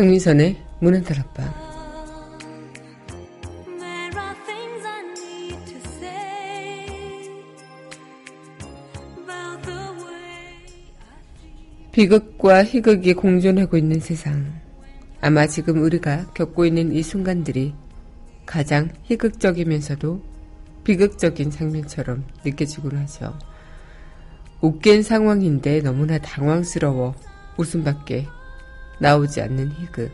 강민선의 문화다락방. 비극과 희극이 공존하고 있는 세상. 아마 지금 우리가 겪고 있는 이 순간들이 가장 희극적이면서도 비극적인 장면처럼 느껴지곤 하죠. 웃긴 상황인데 너무나 당황스러워 웃음밖에 나오지 않는 희극.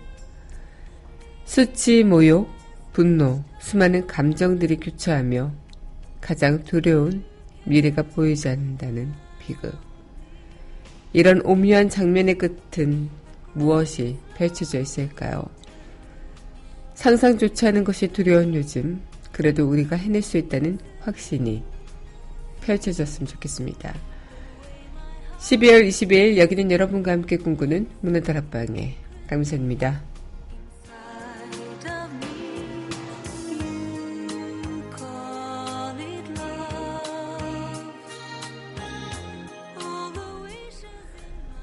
수치, 모욕, 분노, 수많은 감정들이 교차하며 가장 두려운 미래가 보이지 않는다는 비극. 이런 오묘한 장면의 끝은 무엇이 펼쳐져 있을까요? 상상조차 하는 것이 두려운 요즘, 그래도 우리가 해낼 수 있다는 확신이 펼쳐졌으면 좋겠습니다. 12월 22일 여기는 여러분과 함께 꿈꾸는 문화다락방의 강민선입니다.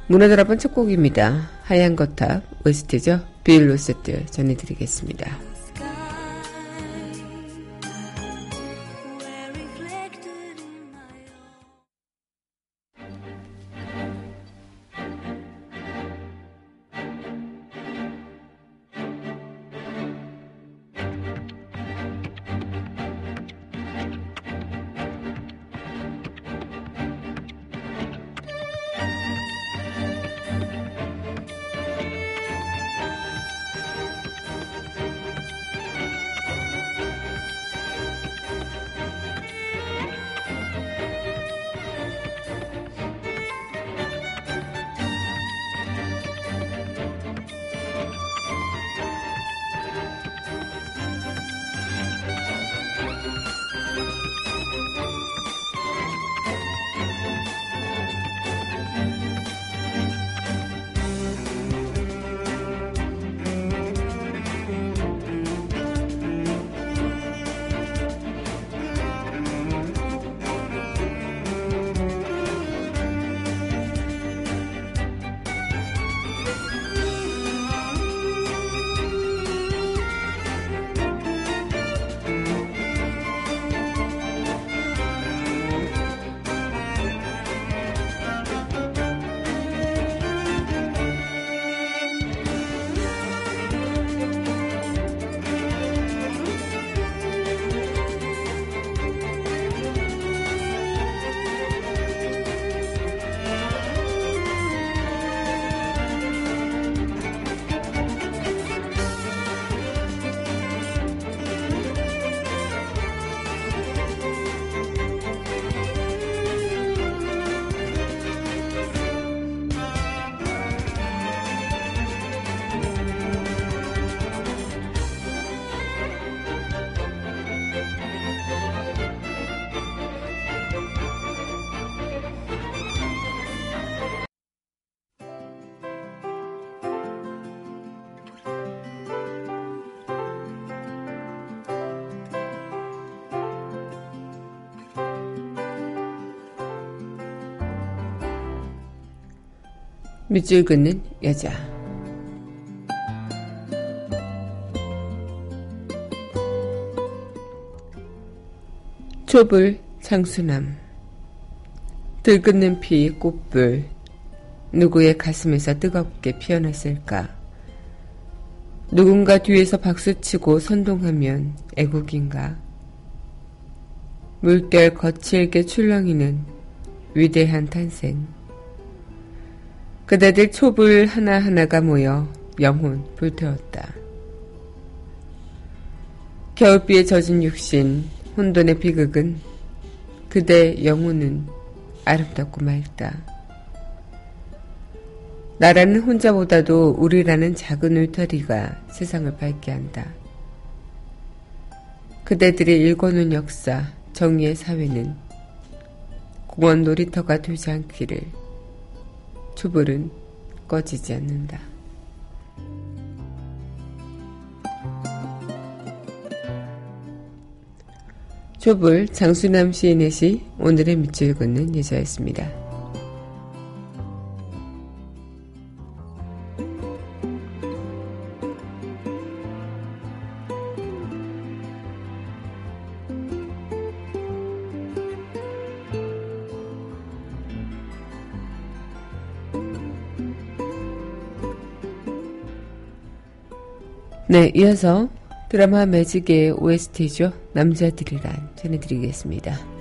문화다락방 첫 곡입니다. 하얀거탑 OST죠. B rossette 전해드리겠습니다. 밑줄 긋는 여자. 초불 장수남. 들끓는 피 꽃불. 누구의 가슴에서 뜨겁게 피어났을까. 누군가 뒤에서 박수치고 선동하면 애국인가. 물결 거칠게 출렁이는 위대한 탄생. 그대들 초불 하나하나가 모여 영혼 불태웠다. 겨울비에 젖은 육신, 혼돈의 비극은 그대 영혼은 아름답고 맑다. 나라는 혼자보다도 우리라는 작은 울타리가 세상을 밝게 한다. 그대들이 일궈놓은 역사, 정의의 사회는 공원 놀이터가 되지 않기를. 초불은 꺼지지 않는다. 초불 장수남 시인의 시 오늘의 밑줄 긋는 여자였습니다. 네, 이어서 드라마 매직의 OST죠. 남자들이란 전해드리겠습니다.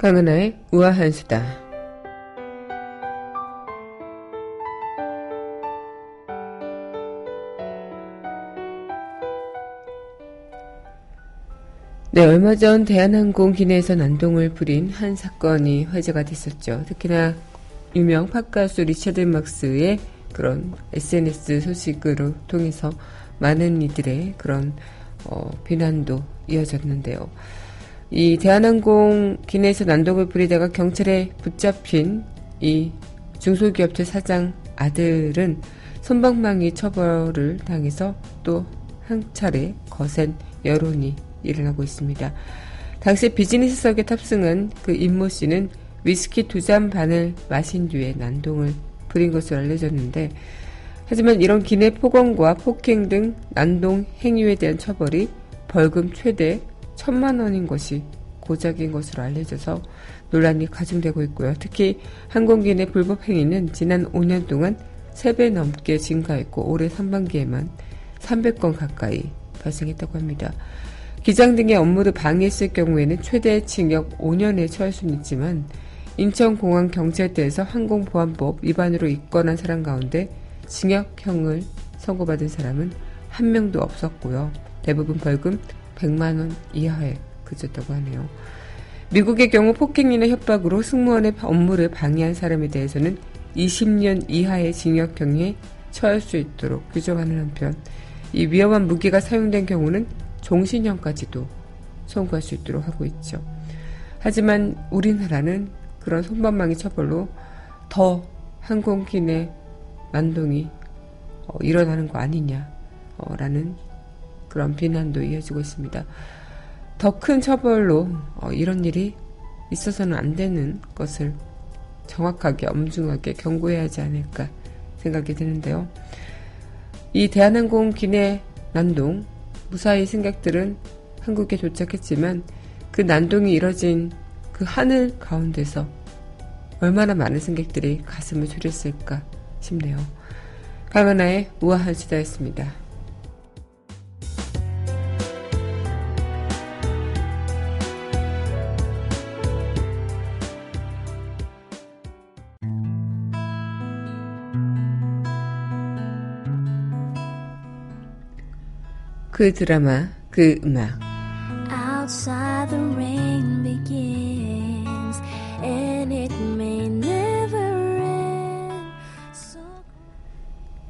강은하의 우아한 수다. 네, 얼마 전 대한항공 기내에서 난동을 부린 한 사건이 화제가 됐었죠. 특히나 유명 팝가수 리차드 막스의 그런 SNS 소식으로 통해서 많은 이들의 그런 비난도 이어졌는데요. 이 대한항공 기내에서 난동을 부리다가 경찰에 붙잡힌 이 중소기업체 사장 아들은 솜방망이 처벌을 당해서 또 한 차례 거센 여론이 일어나고 있습니다. 당시 비즈니스석에 탑승한 그 임모 씨는 위스키 2잔 반을 마신 뒤에 난동을 부린 것으로 알려졌는데, 하지만 이런 기내 폭언과 폭행 등 난동 행위에 대한 처벌이 벌금 최대 1,000만 원인 것이 고작인 것으로 알려져서 논란이 가중되고 있고요. 특히 항공기인의 불법 행위는 지난 5년 동안 3배 넘게 증가했고, 올해 상반기에만 300건 가까이 발생했다고 합니다. 기장 등의 업무를 방해했을 경우에는 최대 징역 5년에 처할 수는 있지만, 인천공항경찰대에서 항공보안법 위반으로 입건한 사람 가운데 징역형을 선고받은 사람은 한 명도 없었고요. 대부분 벌금 100만 원 이하에 그쳤다고 하네요. 미국의 경우 폭행이나 협박으로 승무원의 업무를 방해한 사람에 대해서는 20년 이하의 징역형에 처할 수 있도록 규정하는 한편, 이 위험한 무기가 사용된 경우는 종신형까지도 선고할 수 있도록 하고 있죠. 하지만 우리나라는 그런 솜방망이 처벌로 더 항공기 내 난동이 일어나는 거 아니냐라는 그런 비난도 이어지고 있습니다. 더 큰 처벌로 이런 일이 있어서는 안 되는 것을 정확하게 엄중하게 경고해야 하지 않을까 생각이 드는데요. 이 대한항공 기내 난동, 무사히 승객들은 한국에 도착했지만 그 난동이 이뤄진 그 하늘 가운데서 얼마나 많은 승객들이 가슴을 졸였을까 싶네요. 강은하의 우아한 수다였습니다. 그 드라마, 그 음악. Outside the rain begins and it may never end. So...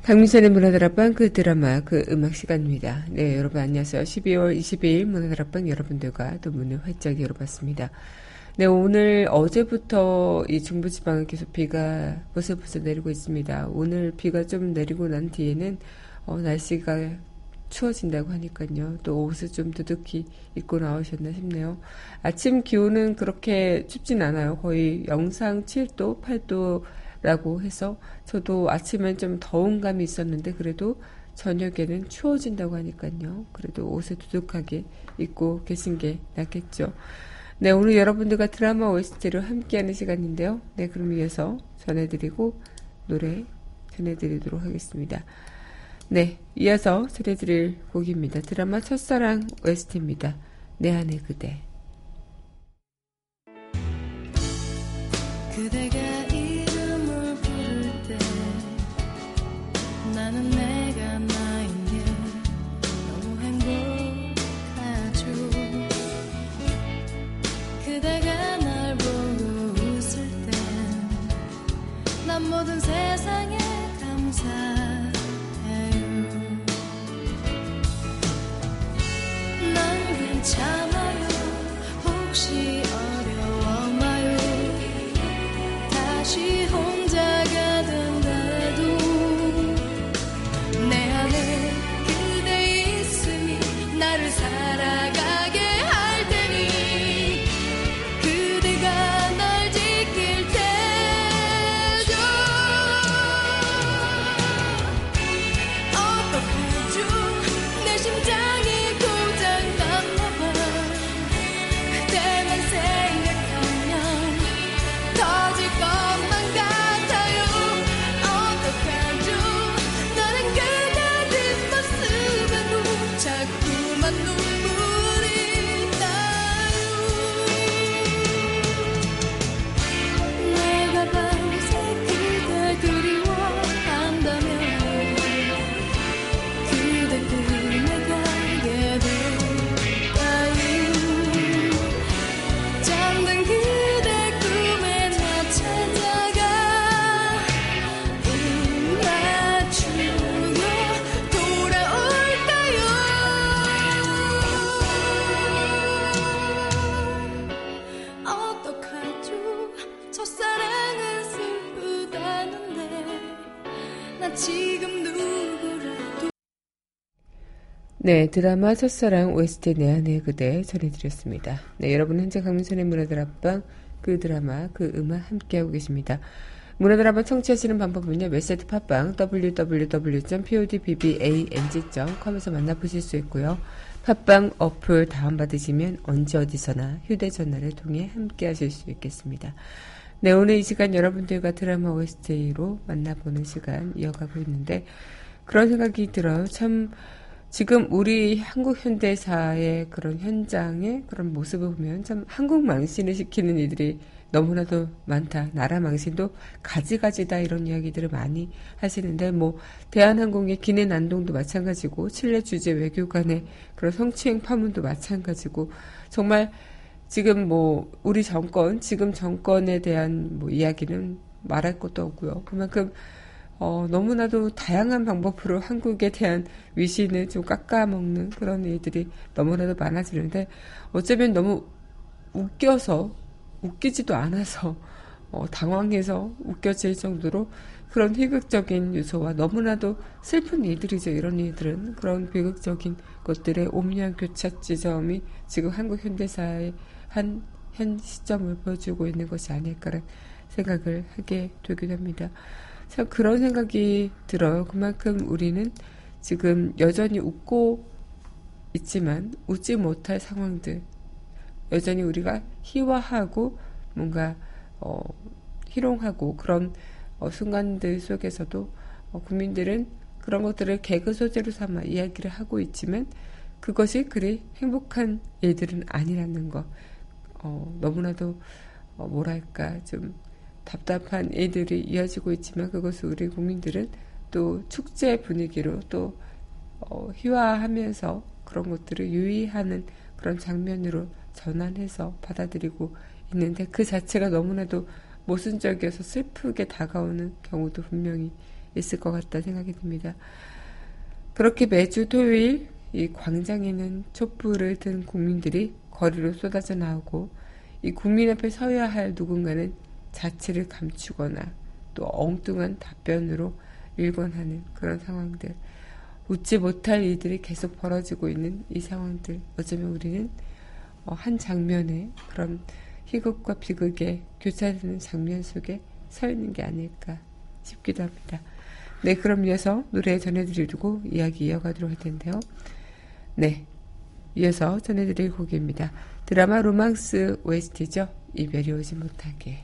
강민선의 문화다락방, 그 드라마, 그 음악 시간입니다. 네, 여러분 안녕하세요. 12월 22일 문화다락방 여러분들과 또 문을 활짝 열어봤습니다. 네, 오늘 어제부터 이 중부지방은 계속 비가 보슬보슬 내리고 있습니다. 오늘 비가 좀 내리고 난 뒤에는 날씨가 추워진다고 하니까요. 또 옷을 좀 두둑히 입고 나오셨나 싶네요. 아침 기온은 그렇게 춥진 않아요. 거의 영상 7도, 8도라고 해서 저도 아침엔 좀 더운 감이 있었는데 그래도 저녁에는 추워진다고 하니까요. 그래도 옷을 두둑하게 입고 계신 게 낫겠죠. 네, 오늘 여러분들과 드라마 OST로 함께하는 시간인데요. 네, 그럼 이어서 전해드리고 노래 전해드리도록 하겠습니다. 네, 이어서 전해드릴 곡입니다. 드라마 첫사랑 OST입니다. 내안의 그대. 그대가 이름을 부를 때 나는 내가 나인데 너무 행복하죠. 그대가 날 보고 웃을 때 난 모든 세상에 감사해요. 난 괜찮아요. 혹시 어려워마요. 다시 혼자가 된다도 내 안에 그대 있음이 나를 살아가게 할 테니 네, 드라마 첫사랑 OST 내안의 그대 전해드렸습니다. 네, 여러분 현재 강민선의 문화다락방 그 드라마 그 음악 함께하고 계십니다. 문화다락방 청취하시는 방법은요. 웹사이트 팟빵 www.podbbang.com에서 만나보실 수 있고요. 팟빵 어플 다운받으시면 언제 어디서나 휴대전화를 통해 함께하실 수 있겠습니다. 네, 오늘 이 시간 여러분들과 드라마 OST로 만나보는 시간 이어가고 있는데 그런 생각이 들어요. 참... 지금 우리 한국 현대사의 그런 현장의 그런 모습을 보면 참 한국 망신을 시키는 이들이 너무나도 많다. 나라 망신도 가지가지다 이런 이야기들을 많이 하시는데 뭐 대한항공의 기내 난동도 마찬가지고 칠레 주재 외교관의 그런 성추행 파문도 마찬가지고 정말 지금 뭐 우리 정권 지금 정권에 대한 뭐 이야기는 말할 것도 없고요. 그만큼 너무나도 다양한 방법으로 한국에 대한 위신을 좀 깎아먹는 그런 일들이 너무나도 많아지는데 어쩌면 너무 웃겨서 웃기지도 않아서 당황해서 웃겨질 정도로 그런 희극적인 요소와 너무나도 슬픈 일들이죠. 이런 일들은 그런 비극적인 것들의 옴양 교차 지점이 지금 한국 현대사의 한 시점을 보여주고 있는 것이 아닐까라는 생각을 하게 되기도 합니다. 참 그런 생각이 들어요. 그만큼 우리는 지금 여전히 웃고 있지만 웃지 못할 상황들 여전히 우리가 희화하고 뭔가 희롱하고 그런 순간들 속에서도 국민들은 그런 것들을 개그 소재로 삼아 이야기를 하고 있지만 그것이 그리 행복한 일들은 아니라는 것 너무나도 뭐랄까 좀 답답한 일들이 이어지고 있지만 그것을 우리 국민들은 또 축제 분위기로 또 희화하면서 그런 것들을 유의하는 그런 장면으로 전환해서 받아들이고 있는데, 그 자체가 너무나도 모순적이어서 슬프게 다가오는 경우도 분명히 있을 것 같다는 생각이 듭니다. 그렇게 매주 토요일 이 광장에는 촛불을 든 국민들이 거리로 쏟아져 나오고, 이 국민 앞에 서야 할 누군가는 자취를 감추거나 또 엉뚱한 답변으로 일관하는 그런 상황들, 웃지 못할 일들이 계속 벌어지고 있는 이 상황들, 어쩌면 우리는 한 장면에 그런 희극과 비극에 교차되는 장면 속에 서 있는 게 아닐까 싶기도 합니다. 네, 그럼 이어서 노래 전해드리고 이야기 이어가도록 할 텐데요. 네, 이어서 전해드릴 곡입니다. 드라마 로망스 OST죠. 이별이 오지 못하게.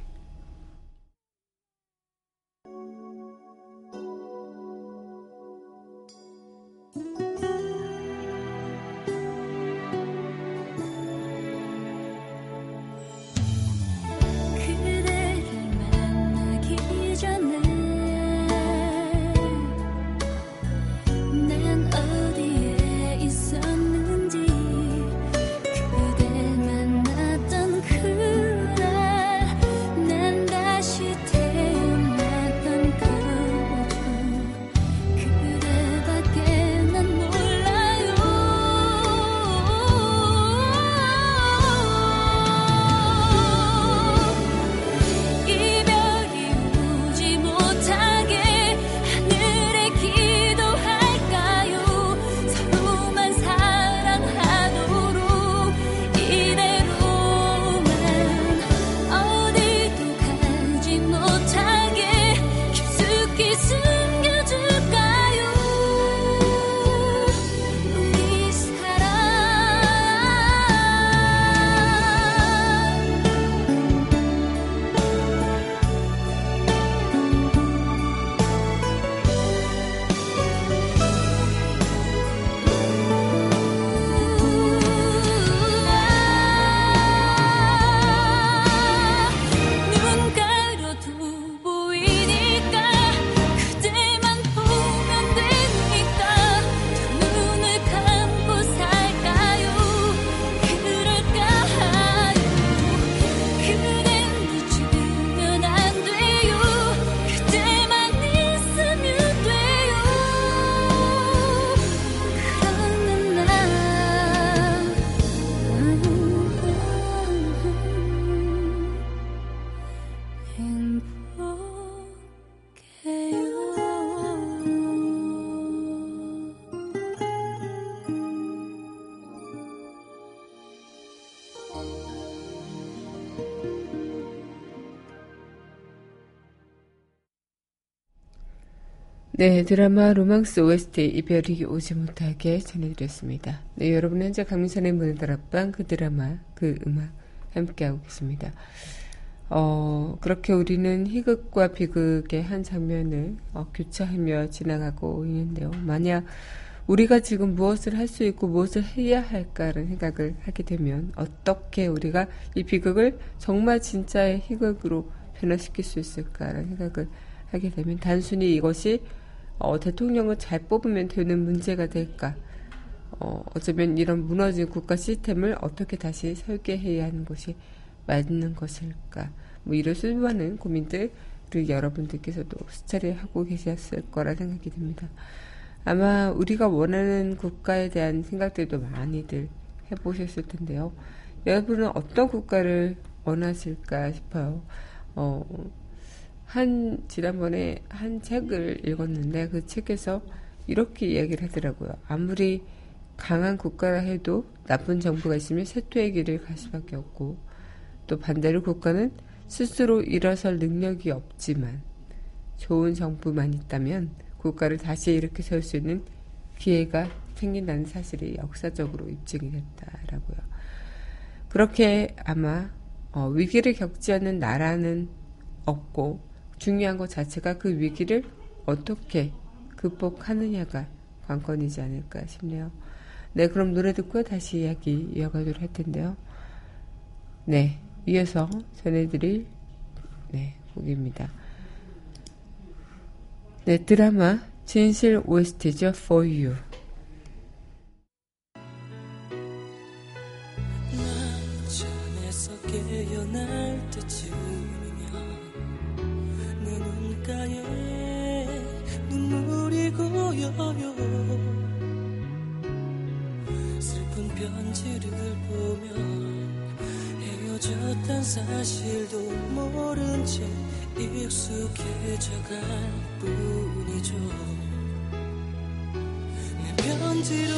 네, 드라마 로망스 OST 이별이 오지 못하게 전해드렸습니다. 네, 여러분은 현재 강민선의 문화다락방 그 드라마, 그 음악 함께하고 계십니다. 그렇게 우리는 희극과 비극의 한 장면을 교차하며 지나가고 있는데요. 만약 우리가 지금 무엇을 할 수 있고 무엇을 해야 할까라는 생각을 하게 되면, 어떻게 우리가 이 비극을 정말 진짜의 희극으로 변화시킬 수 있을까라는 생각을 하게 되면, 단순히 이것이 대통령을 잘 뽑으면 되는 문제가 될까? 어쩌면 이런 무너진 국가 시스템을 어떻게 다시 설계해야 하는 것이 맞는 것일까? 뭐 이런 수많은 고민들을 여러분들께서도 수차례 하고 계셨을 거라 생각이 듭니다. 아마 우리가 원하는 국가에 대한 생각들도 많이들 해보셨을 텐데요. 여러분은 어떤 국가를 원하실까 싶어요. 지난번에 한 책을 읽었는데, 그 책에서 이렇게 이야기를 하더라고요. 아무리 강한 국가라 해도 나쁜 정부가 있으면 쇠퇴의 길을 갈 수밖에 없고, 또 반대로 국가는 스스로 일어설 능력이 없지만 좋은 정부만 있다면 국가를 다시 이렇게 세울 수 있는 기회가 생긴다는 사실이 역사적으로 입증이 됐다라고요. 그렇게 아마 위기를 겪지 않는 나라는 없고, 중요한 것 자체가 그 위기를 어떻게 극복하느냐가 관건이지 않을까 싶네요. 네, 그럼 노래 듣고 다시 이야기 이어가도록 할 텐데요. 네, 이어서 전해드릴 곡입니다. 네, 드라마 진실 OST죠. For you. 일어날 때쯤이면 내 눈가에 눈물이 고여요. 슬픈 편지를 보면 헤어졌단 사실도 모른 채 익숙해져갈 뿐이죠. 내 편지로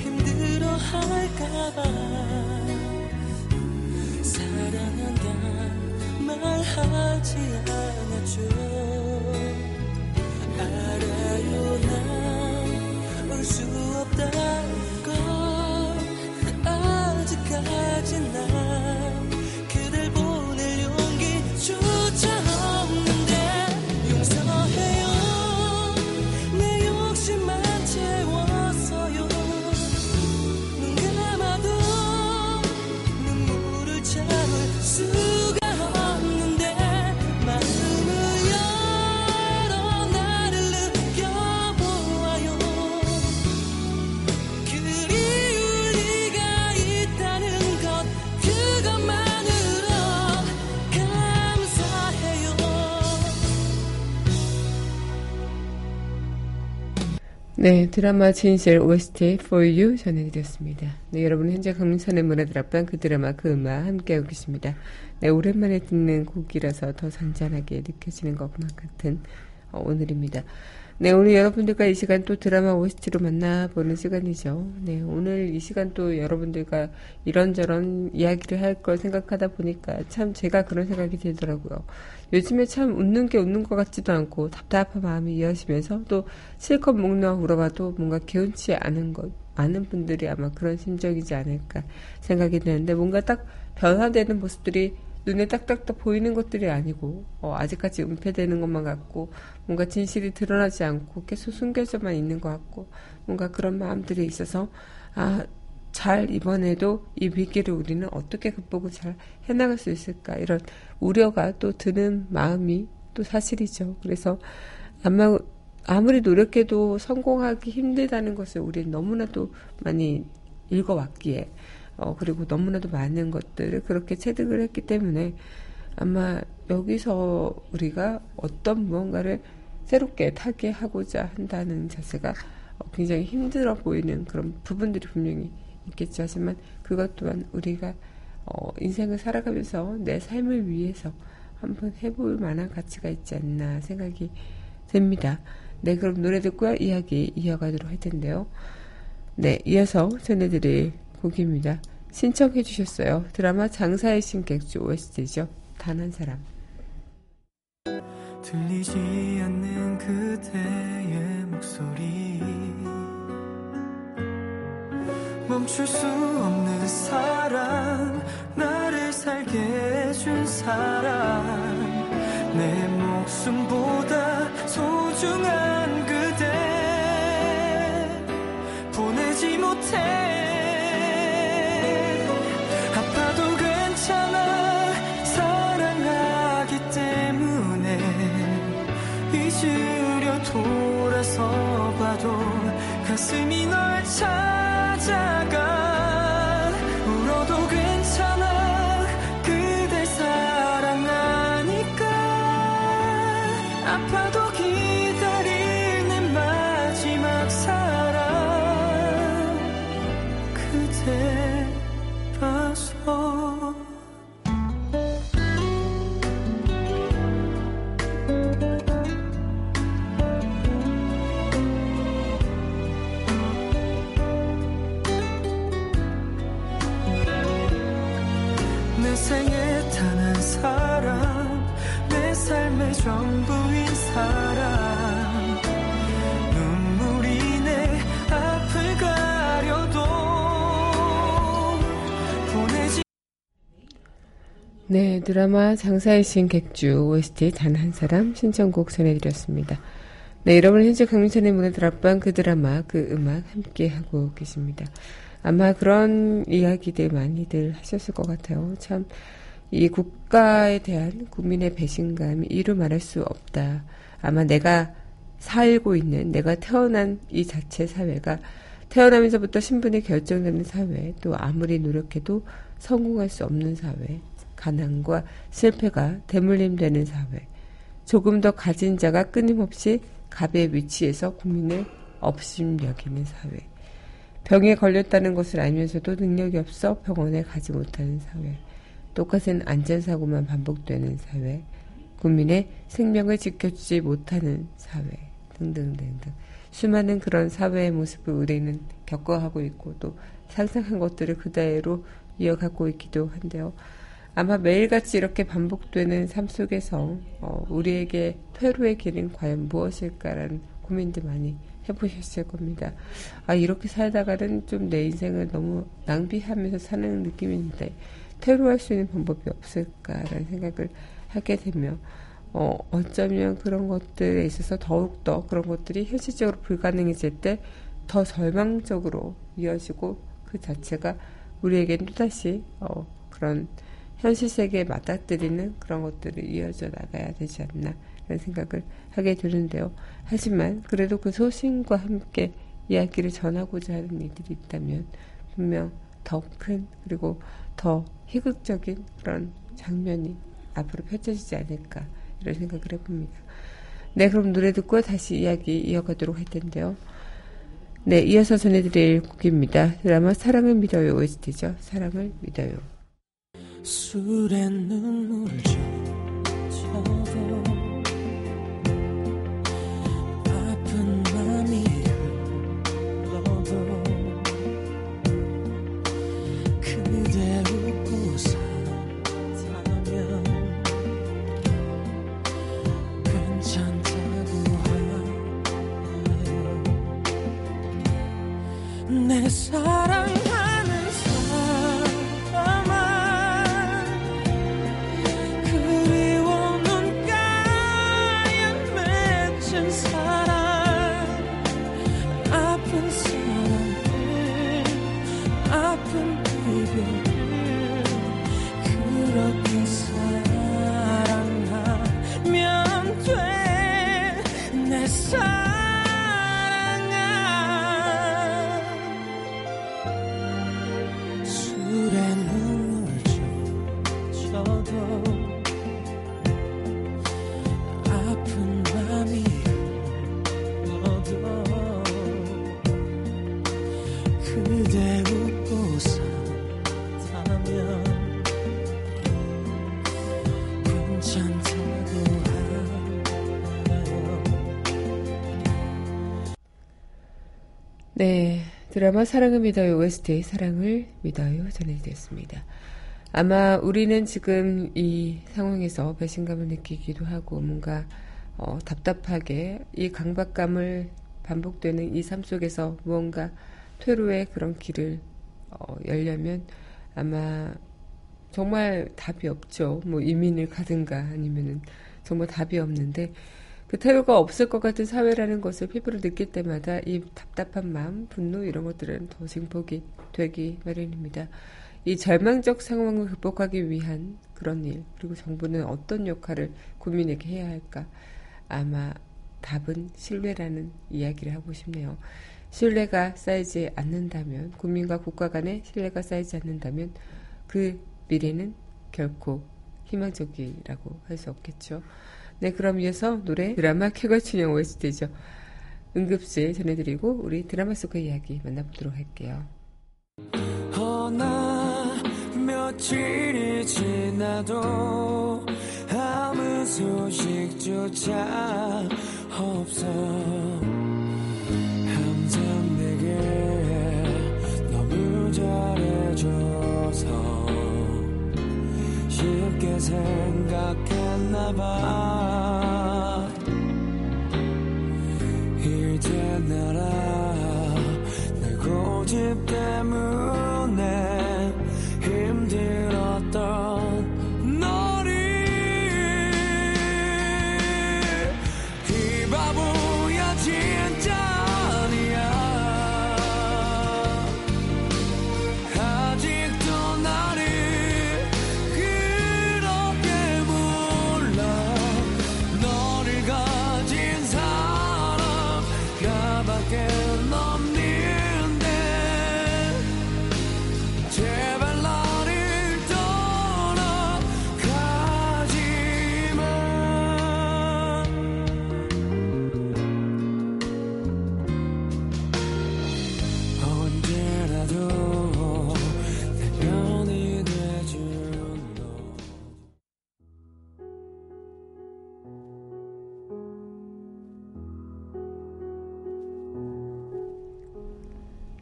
힘들어 할까봐 사랑한단 말하지 않았죠. 알아요, 난 올 수 없다는 걸. 아직까지 난 그댈 보낼 용기조차 없는데 용서해요. 내 욕심만 채웠어요. 눈 감아도 눈물을 참을 수가 없는데 마음을 열어 나를 느껴보아요. 그리울 리가 있다는 것 그것만으로 감사해요. 네, 드라마 진실 OST For You 전해드렸습니다. 네, 여러분 현재 강민선의 문화다락방 그 드라마 그 음악 함께하고 계십니다. 네, 오랜만에 듣는 곡이라서 더 잔잔하게 느껴지는 것만 같은 오늘입니다. 네, 오늘 여러분들과 이 시간 또 드라마 OST로 만나보는 시간이죠. 네, 오늘 이 시간 또 여러분들과 이런저런 이야기를 할 걸 생각하다 보니까 참 제가 그런 생각이 들더라고요. 요즘에 참 웃는 게 웃는 것 같지도 않고 답답한 마음이 이어지면서 또 실컷 목놓아 울어봐도 뭔가 개운치 않은 것, 많은 분들이 아마 그런 심정이지 않을까 생각이 드는데, 뭔가 딱 변화되는 모습들이 눈에 딱딱딱 보이는 것들이 아니고 아직까지 은폐되는 것만 같고, 뭔가 진실이 드러나지 않고 계속 숨겨져만 있는 것 같고, 뭔가 그런 마음들이 있어서 잘 이번에도 이 위기를 우리는 어떻게 극복을 잘 해나갈 수 있을까, 이런 우려가 또 드는 마음이 또 사실이죠. 그래서 아마 아무리 노력해도 성공하기 힘들다는 것을 우리는 너무나도 많이 읽어왔기에, 그리고 너무나도 많은 것들을 그렇게 체득을 했기 때문에 아마 여기서 우리가 어떤 무언가를 새롭게 타개하고자 한다는 자세가 굉장히 힘들어 보이는 그런 부분들이 분명히 있겠죠. 하지만 그것 또한 우리가 인생을 살아가면서 내 삶을 위해서 한번 해볼 만한 가치가 있지 않나 생각이 됩니다. 네, 그럼 노래 듣고요. 이야기 이어가도록 할 텐데요. 네, 이어서 전해드릴 곡입니다. 신청해 주셨어요. 드라마 장사의 신 객주 OST죠. 단 한 사람. 들리지 않는 그대의 목소리 멈출 수 없는 사랑 나를 살게 해준 사랑 내 목숨보다 소중한 그대 보내지 못해 돌아서 봐도 가슴이 널 찾아가 울어도 괜찮아 그댈 사랑하니까 아파도 기다릴 내 마지막 사랑 그대라서 삶의 전부인 사람 눈물이 내 앞을 가려도 보내지. 네, 드라마 장사의 신 객주 OST 단 한 사람 신청곡 전해드렸습니다. 네, 여러분 현재 강민선의 문화다락방 그 드라마 그 음악 함께하고 계십니다. 아마 그런 이야기들 많이들 하셨을 것 같아요. 참 이 국가에 대한 국민의 배신감이 이루 말할 수 없다. 아마 내가 살고 있는, 내가 태어난 이 자체 사회가 태어나면서부터 신분이 결정되는 사회, 또 아무리 노력해도 성공할 수 없는 사회, 가난과 실패가 대물림되는 사회, 조금 더 가진 자가 끊임없이 갑의 위치에서 고민을 업심여기는 사회, 병에 걸렸다는 것을 알면서도 능력이 없어 병원에 가지 못하는 사회, 똑같은 안전사고만 반복되는 사회, 국민의 생명을 지켜주지 못하는 사회 등등등등, 수많은 그런 사회의 모습을 우리는 겪어가고 있고 또 상상한 것들을 그대로 이어가고 있기도 한데요. 아마 매일같이 이렇게 반복되는 삶 속에서 우리에게 퇴로의 길은 과연 무엇일까라는 고민도 많이 해보셨을 겁니다. 아, 이렇게 살다가는 좀 내 인생을 너무 낭비하면서 사는 느낌인데 퇴로할 수 있는 방법이 없을까라는 생각을 하게 되며 어쩌면 그런 것들에 있어서 더욱더 그런 것들이 현실적으로 불가능해질 때 더 절망적으로 이어지고 그 자체가 우리에겐 또다시 그런 현실 세계에 맞닥뜨리는 그런 것들을 이어져 나가야 되지 않나 라는 생각을 하게 되는데요. 하지만 그래도 그 소신과 함께 이야기를 전하고자 하는 이들이 있다면 분명 더 큰 그리고 더 희극적인 그런 장면이 앞으로 펼쳐지지 않을까 이런 생각을 해봅니다. 네, 그럼 노래 듣고 다시 이야기 이어가도록 할 텐데요. 네, 이어서 전해드릴 곡입니다. 드라마 사랑을 믿어요 OST죠. 사랑을 믿어요. 술에 눈물을 젖혀도 아픈 맘이 흘러도 그대 웃고 산다면 괜찮다고 하나요 내 사랑 네, 드라마 사랑을 믿어요 OST 사랑을 믿어요 전해드렸습니다. 아마 우리는 지금 이 상황에서 배신감을 느끼기도 하고 뭔가 답답하게 이 강박감을 반복되는 이 삶 속에서 무언가 퇴로의 그런 길을 열려면 아마 정말 답이 없죠. 뭐 이민을 가든가 아니면은 정말 답이 없는데 그 태도가 없을 것 같은 사회라는 것을 피부로 느낄 때마다 이 답답한 마음, 분노 이런 것들은 더 증폭이 되기 마련입니다. 이 절망적 상황을 극복하기 위한 그런 일, 그리고 정부는 어떤 역할을 국민에게 해야 할까? 아마 답은 신뢰라는 이야기를 하고 싶네요. 신뢰가 쌓이지 않는다면, 국민과 국가 간의 신뢰가 쌓이지 않는다면 그 미래는 결코 희망적이라고 할 수 없겠죠. 네, 그럼 이어서 노래 드라마 쾌걸춘향 OST죠. 응급실 전해드리고 우리 드라마 속의 이야기 만나보도록 할게요. 며칠이 지나도 아무 소식조차 없어 항상 내게 너무 잘해줘서 쉽게 생각했나봐 이제 날 알아 내 고집 때문에 힘들었던 너를 이 바보야 진짜 밖에 없는데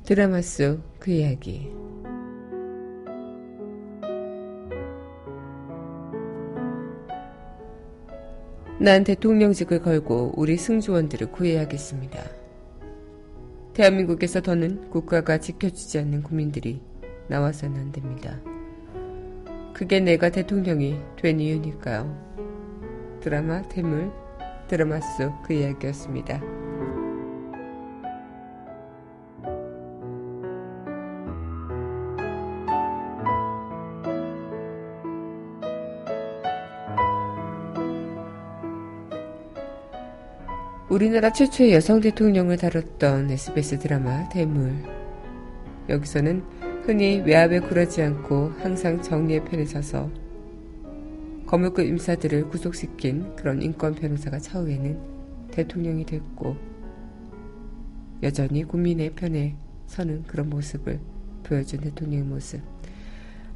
드라마 속 그 이야기. 난 대통령직을 걸고 우리 승조원들을 구해야겠습니다. 대한민국에서 더는 국가가 지켜주지 않는 국민들이 나와서는 안 됩니다. 그게 내가 대통령이 된 이유니까요. 드라마 대물, 드라마 속 그 이야기였습니다. 우리나라 최초의 여성 대통령을 다뤘던 SBS 드라마 대물. 여기서는 흔히 외압에 굴하지 않고 항상 정의의 편에 서서 거물급 임사들을 구속시킨 그런 인권 변호사가 차후에는 대통령이 됐고, 여전히 국민의 편에 서는 그런 모습을 보여준 대통령의 모습.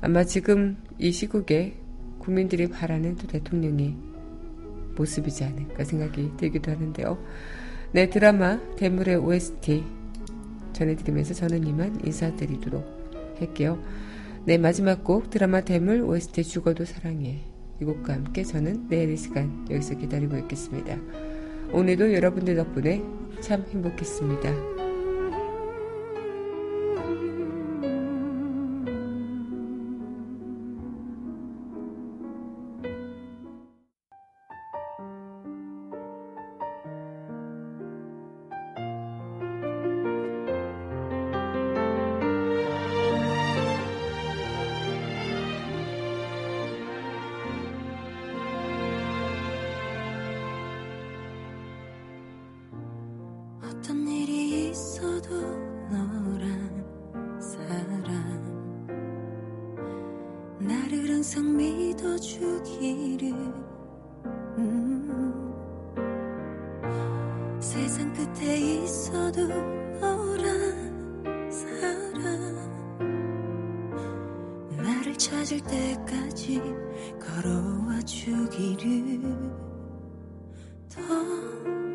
아마 지금 이 시국에 국민들이 바라는 또 대통령이 모습이지 않을까 생각이 들기도 하는데요. 네, 드라마 대물의 OST 전해드리면서 저는 이만 인사드리도록 할게요. 네, 마지막 곡 드라마 대물 OST 죽어도 사랑해, 이 곡과 함께 저는 내일 이 시간 여기서 기다리고 있겠습니다. 오늘도 여러분들 덕분에 참 행복했습니다. 어떤 일이 있어도 너란 사람 나를 항상 믿어주기를, 세상 끝에 있어도 너란 사람 나를 찾을 때까지 걸어와 주기를. 더